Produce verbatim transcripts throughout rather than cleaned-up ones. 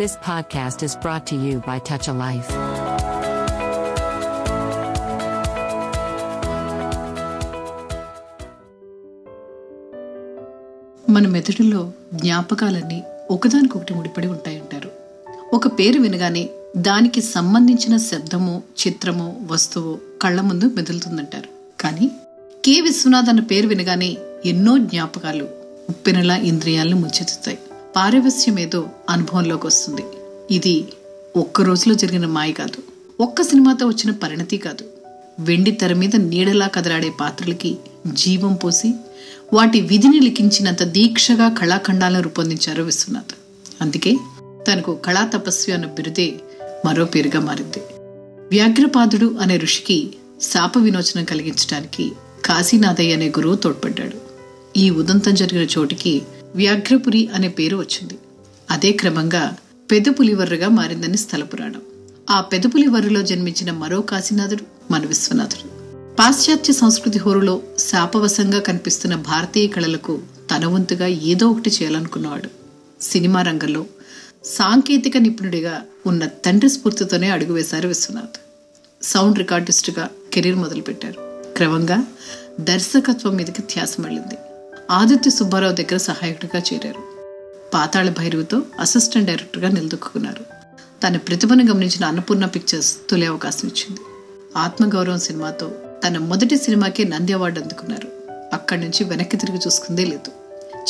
This podcast is brought to you by Touch a Life. మన మెదడులో జ్ఞాపకాలన్నీ ఒకదానికొకటి ముడిపడి ఉంటాయంటారు. ఒక పేరు వినగానే దానికి సంబంధించిన శబ్దమో చిత్రమో వస్తువో కళ్ళ ముందు మెదులుతుందంటారు. కానీ కే విశ్వనాథ్ అన్న పేరు వినగానే ఎన్నో జ్ఞాపకాలు ఉప్పెనలా ఇంద్రియాలను ముంచెత్తుతాయి. పారవస్యం ఏదో అనుభవంలోకి వస్తుంది. ఇది ఒక్క రోజులో జరిగిన మాయ కాదు, ఒక్క సినిమాతో వచ్చిన పరిణతి కాదు. వెండి తెర మీద నీడలా కదలాడే పాత్రలకి జీవం పోసి వాటి విధిని లిఖించినంత దీక్షగా కళాఖండాలను రూపొందించారు విశ్వనాథ్. అందుకే తనకు కళా తపస్వి అన్న బిరుదే మరో పేరుగా మారింది. వ్యాఘ్రపాదుడు అనే ఋషికి శాప విమోచనం కలిగించడానికి కాశీనాథయ్య అనే గురువు తోడ్పడ్డాడు. ఈ ఉదంతం జరిగిన చోటికి వ్యాఘ్రపురి అనే పేరు వచ్చింది. అదే క్రమంగా పెదపులివర్రుగా మారిందని స్థల పురాణం. ఆ పెదపులివర్రులో జన్మించిన మరో కాశీనాథుడు మన విశ్వనాథుడు. పాశ్చాత్య సంస్కృతి హోరులో శాపవశంగా కనిపిస్తున్న భారతీయ కళలకు తన వంతుగా ఏదో ఒకటి చేయాలనుకున్నవాడు. సినిమా రంగంలో సాంకేతిక నిపుణుడిగా ఉన్న తండ్రి స్ఫూర్తితోనే అడుగువేశారు విశ్వనాథ్. సౌండ్ రికార్డిస్టుగా కెరీర్ మొదలుపెట్టారు. క్రమంగా దర్శకత్వం మీదకి ధ్యాస మళ్ళింది. ఆదిత్య సుబ్బారావు దగ్గర సహాయకుడిగా చేరారు. పాతాళ భైరవితో అసిస్టెంట్ డైరెక్టర్గా నిలదొక్కున్నారు. తన ప్రతిభను గమనించిన అన్నపూర్ణ పిక్చర్స్ తొలి అవకాశం ఇచ్చింది. ఆత్మగౌరవం సినిమాతో తన మొదటి సినిమాకే నంది అవార్డు అందుకున్నారు. అక్కడి నుంచి వెనక్కి తిరిగి చూసుకుందే లేదు.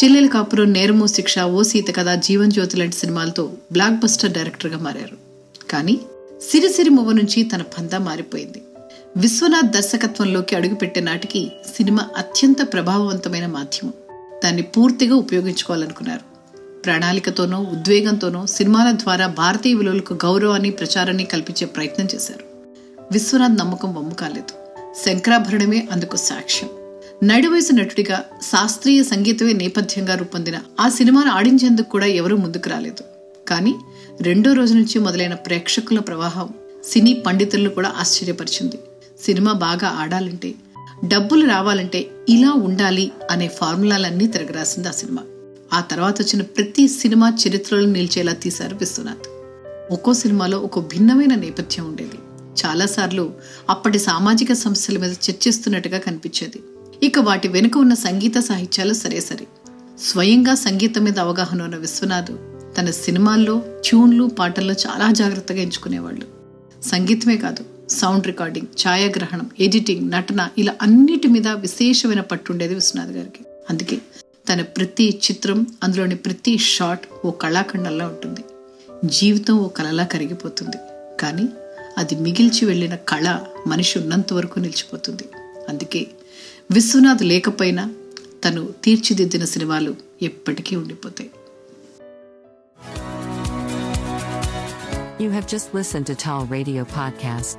చెల్లెలి కాపురం, నేరమో శిక్ష, ఓ సీత, కథ, జీవన్ జ్యోతి లాంటి సినిమాలతో బ్లాక్ బస్టర్ డైరెక్టర్గా మారారు. కానీ సిరి సిరి మువ్వ నుంచి తన పందా మారిపోయింది. విశ్వనాథ్ దర్శకత్వంలోకి అడుగుపెట్టే నాటికి సినిమా అత్యంత ప్రభావవంతమైన మాధ్యమం. దాన్ని పూర్తిగా ఉపయోగించుకోవాలనుకున్నారు. ప్రణాళికతోనో ఉద్వేగంతోనో సినిమాల ద్వారా భారతీయ విలువలకు గౌరవాన్ని, ప్రచారాన్ని కల్పించే ప్రయత్నం చేశారు. విశ్వనాథ్ నమ్మకం వమ్ము కాలేదు. శంకరాభరణమే అందుకు సాక్ష్యం. నడివయసు నటుడిగా శాస్త్రీయ సంగీతమే నేపథ్యంగా రూపొందిన ఆ సినిమాను ఆడించేందుకు కూడా ఎవరూ ముందుకు రాలేదు. కానీ రెండో రోజు నుంచి మొదలైన ప్రేక్షకుల ప్రవాహం సినీ పండితులను కూడా ఆశ్చర్యపరిచింది. సినిమా బాగా ఆడాలంటే, డబ్బులు రావాలంటే ఇలా ఉండాలి అనే ఫార్ములాలన్నీ తిరగరాసింది ఆ సినిమా. ఆ తర్వాత వచ్చిన ప్రతి సినిమా చరిత్రలో నిలిచేలా తీశారు విశ్వనాథ్. ఒక్కో సినిమాలో ఒక భిన్నమైన నేపథ్యం ఉండేది. చాలాసార్లు అప్పటి సామాజిక సమస్యల మీద చర్చిస్తున్నట్టుగా కనిపించేది. ఇక వాటి వెనుక ఉన్న సంగీత సాహిత్యాలు సరే సరే. స్వయంగా సంగీతం మీద అవగాహన ఉన్న విశ్వనాథ్ తన సినిమాల్లో ట్యూన్లు, పాటల్లో చాలా జాగ్రత్తగా ఎంచుకునేవాళ్ళు. సంగీతమే కాదు, సౌండ్ రికార్డింగ్, ఛాయాగ్రహణం, ఎడిటింగ్, నటన ఇలా అన్నిటి మీద విశేషమైన పట్టుండేది విశ్వనాథ్ గారికి. అందుకే తన ప్రతి చిత్రం, అందులోని ప్రతి షాట్ ఓ కళాఖండంలా ఉంటుంది. జీవితం ఓ కళలా కరిగిపోతుంది. కానీ అది మిగిల్చి వెళ్ళిన కళ మనిషి ఉన్నంత వరకు నిలిచిపోతుంది. అందుకే విశ్వనాథ్ లేకపోయినా తను తీర్చిదిద్దిన సినిమాలు ఎప్పటికీ ఉండిపోతాయి. You have just listened to T A L Radio Podcast.